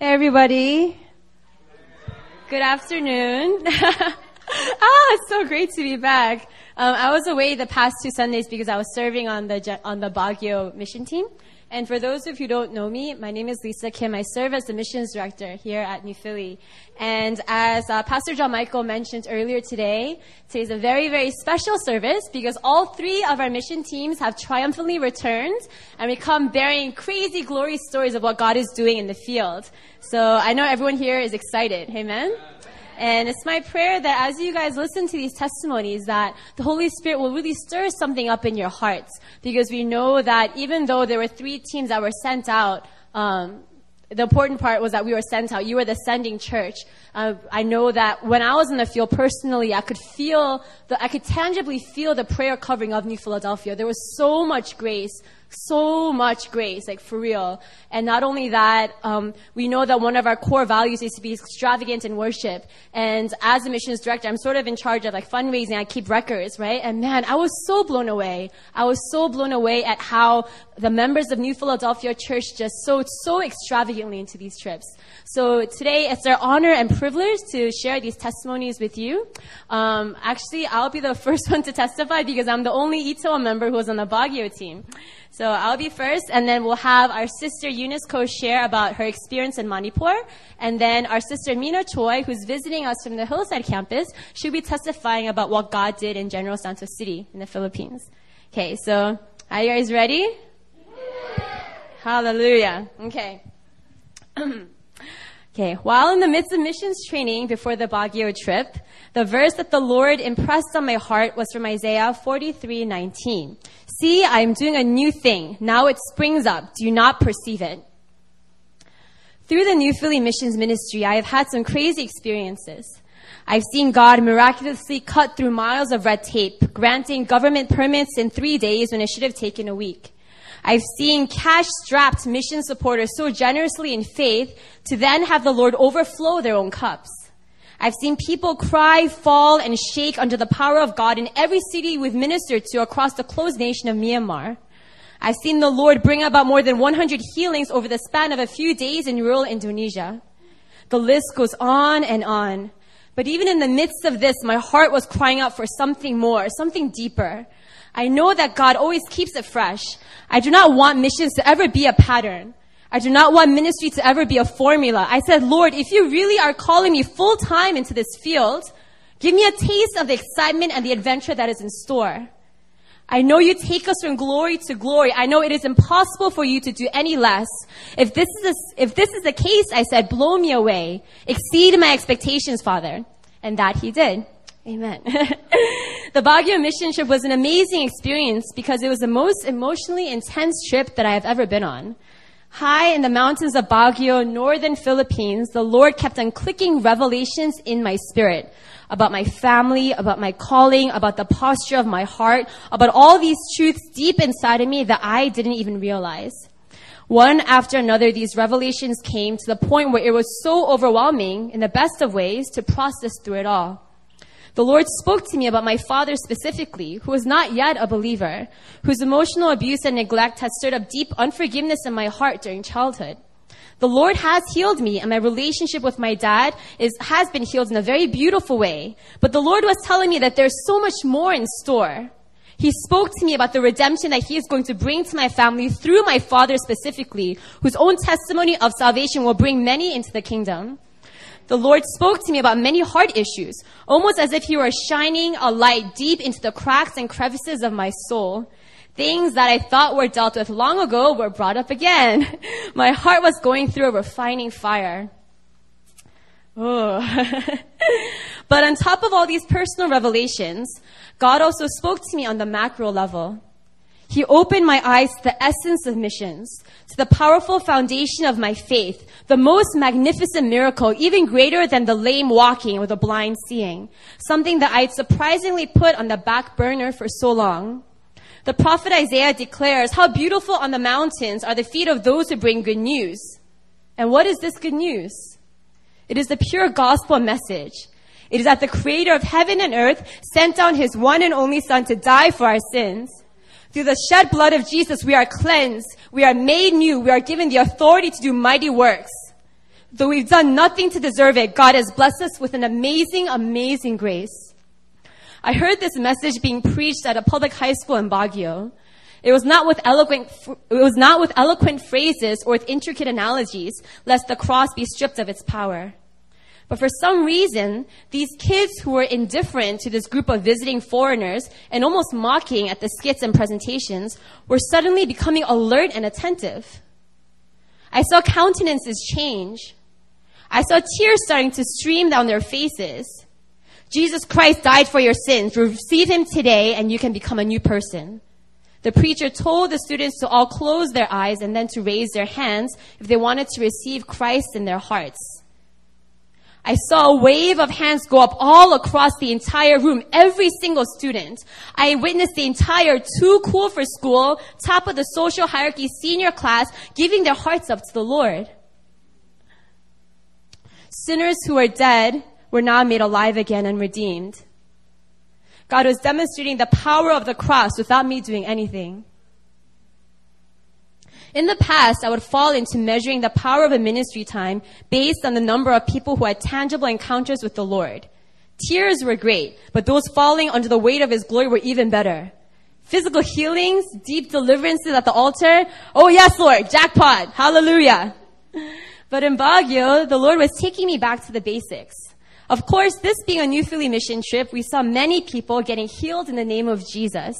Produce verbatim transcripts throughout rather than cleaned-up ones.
Hey everybody. Good afternoon. Ah, it's so great to be back. Um, I was away the past two Sundays because I was serving on the on the Baguio mission team. And for those of you who don't know me, my name is Lisa Kim. I serve as the missions director here at New Philly. And as uh, Pastor John Michael mentioned earlier today, today's a very, very special service because all three of our mission teams have triumphantly returned, and we come bearing crazy glory stories of what God is doing in the field. So I know everyone here is excited. Amen? And it's my prayer that as you guys listen to these testimonies, that the Holy Spirit will really stir something up in your hearts. Because we know that even though there were three teams that were sent out, um, the important part was that we were sent out. You were the sending church. Uh, I know that when I was in the field personally, I could feel, the, I could tangibly feel the prayer covering of New Philadelphia. There was so much grace, so much grace, like for real. And not only that, um, we know that one of our core values is to be extravagant in worship. And as a missions director, I'm sort of in charge of like fundraising. I keep records, right? And man, I was so blown away. I was so blown away at how the members of New Philadelphia Church just sowed so extravagant into these trips. So today it's our honor and privilege to share these testimonies with you. Um, actually, I'll be the first one to testify because I'm the only Itaewon member who was on the Baguio team. So I'll be first, and then we'll have our sister Eunice Co share about her experience in Manipur, and then our sister Mina Choi, who's visiting us from the Hillside Campus, she'll be testifying about what God did in General Santos City in the Philippines. Okay, so are you guys ready? Yeah. Hallelujah. Okay. Okay, while in the midst of missions training before the Baguio trip, the verse that the Lord impressed on my heart was from Isaiah forty-three nineteen. See, I am doing a new thing. Now it springs up. Do you not perceive it? Through the New Philly missions ministry, I have had some crazy experiences. I've seen God miraculously cut through miles of red tape, granting government permits in three days when it should have taken a week. I've seen cash-strapped mission supporters so generously in faith to then have the Lord overflow their own cups. I've seen people cry, fall, and shake under the power of God in every city we've ministered to across the closed nation of Myanmar. I've seen the Lord bring about more than one hundred healings over the span of a few days in rural Indonesia. The list goes on and on. But even in the midst of this, my heart was crying out for something more, something deeper. I know that God always keeps it fresh. I do not want missions to ever be a pattern. I do not want ministry to ever be a formula. I said, Lord, if you really are calling me full-time into this field, give me a taste of the excitement and the adventure that is in store. I know you take us from glory to glory. I know it is impossible for you to do any less. If this is a, if this is the case, I said, blow me away. Exceed my expectations, Father. And that he did. Amen. The Baguio mission trip was an amazing experience because it was the most emotionally intense trip that I have ever been on. High in the mountains of Baguio, northern Philippines, the Lord kept on clicking revelations in my spirit about my family, about my calling, about the posture of my heart, about all these truths deep inside of me that I didn't even realize. One after another, these revelations came to the point where it was so overwhelming, in the best of ways, to process through it all. The Lord spoke to me about my father specifically, who was not yet a believer, whose emotional abuse and neglect had stirred up deep unforgiveness in my heart during childhood. The Lord has healed me, and my relationship with my dad is, has been healed in a very beautiful way. But the Lord was telling me that there's so much more in store. He spoke to me about the redemption that he is going to bring to my family through my father specifically, whose own testimony of salvation will bring many into the kingdom. The Lord spoke to me about many heart issues, almost as if he were shining a light deep into the cracks and crevices of my soul. Things that I thought were dealt with long ago were brought up again. My heart was going through a refining fire. Oh. But on top of all these personal revelations, God also spoke to me on the macro level. He opened my eyes to the essence of missions, to the powerful foundation of my faith, the most magnificent miracle, even greater than the lame walking or the blind seeing, something that I had surprisingly put on the back burner for so long. The prophet Isaiah declares, how beautiful on the mountains are the feet of those who bring good news. And what is this good news? It is the pure gospel message. It is that the creator of heaven and earth sent down his one and only son to die for our sins. Through the shed blood of Jesus, we are cleansed, we are made new, we are given the authority to do mighty works. Though we've done nothing to deserve it, God has blessed us with an amazing, amazing grace. I heard this message being preached at a public high school in Baguio. It was not with eloquent, it was not with eloquent phrases or with intricate analogies, lest the cross be stripped of its power. But for some reason, these kids who were indifferent to this group of visiting foreigners and almost mocking at the skits and presentations were suddenly becoming alert and attentive. I saw countenances change. I saw tears starting to stream down their faces. Jesus Christ died for your sins. Receive him today and you can become a new person. The preacher told the students to all close their eyes and then to raise their hands if they wanted to receive Christ in their hearts. I saw a wave of hands go up all across the entire room, every single student. I witnessed the entire too cool for school, top of the social hierarchy senior class, giving their hearts up to the Lord. Sinners who were dead were now made alive again and redeemed. God was demonstrating the power of the cross without me doing anything. In the past, I would fall into measuring the power of a ministry time based on the number of people who had tangible encounters with the Lord. Tears were great, but those falling under the weight of His glory were even better. Physical healings, deep deliverances at the altar. Oh yes, Lord, jackpot, hallelujah. But in Baguio, the Lord was taking me back to the basics. Of course, this being a New Philly mission trip, we saw many people getting healed in the name of Jesus.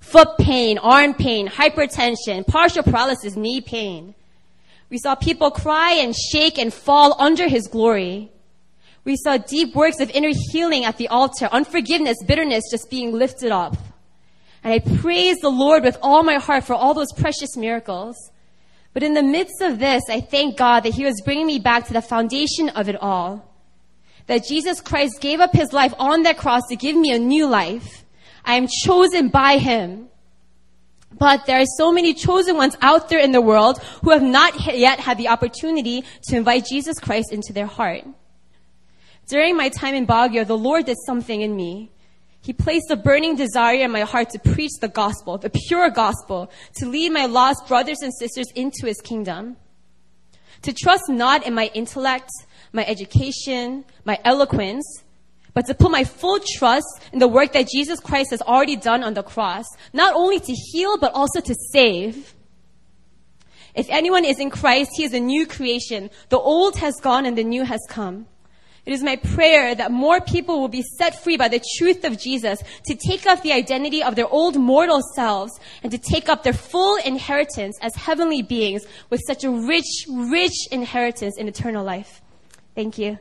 Foot pain, arm pain, hypertension, partial paralysis, knee pain. We saw people cry and shake and fall under His glory. We saw deep works of inner healing at the altar, unforgiveness, bitterness just being lifted up. And I praise the Lord with all my heart for all those precious miracles. But in the midst of this, I thank God that He was bringing me back to the foundation of it all. That Jesus Christ gave up His life on that cross to give me a new life. I am chosen by Him. But there are so many chosen ones out there in the world who have not yet had the opportunity to invite Jesus Christ into their heart. During my time in Baguio, the Lord did something in me. He placed a burning desire in my heart to preach the gospel, the pure gospel, to lead my lost brothers and sisters into His kingdom. To trust not in my intellect, my education, my eloquence, but to put my full trust in the work that Jesus Christ has already done on the cross, not only to heal, but also to save. If anyone is in Christ, he is a new creation. The old has gone and the new has come. It is my prayer that more people will be set free by the truth of Jesus to take up the identity of their old mortal selves and to take up their full inheritance as heavenly beings with such a rich, rich inheritance in eternal life. Thank you.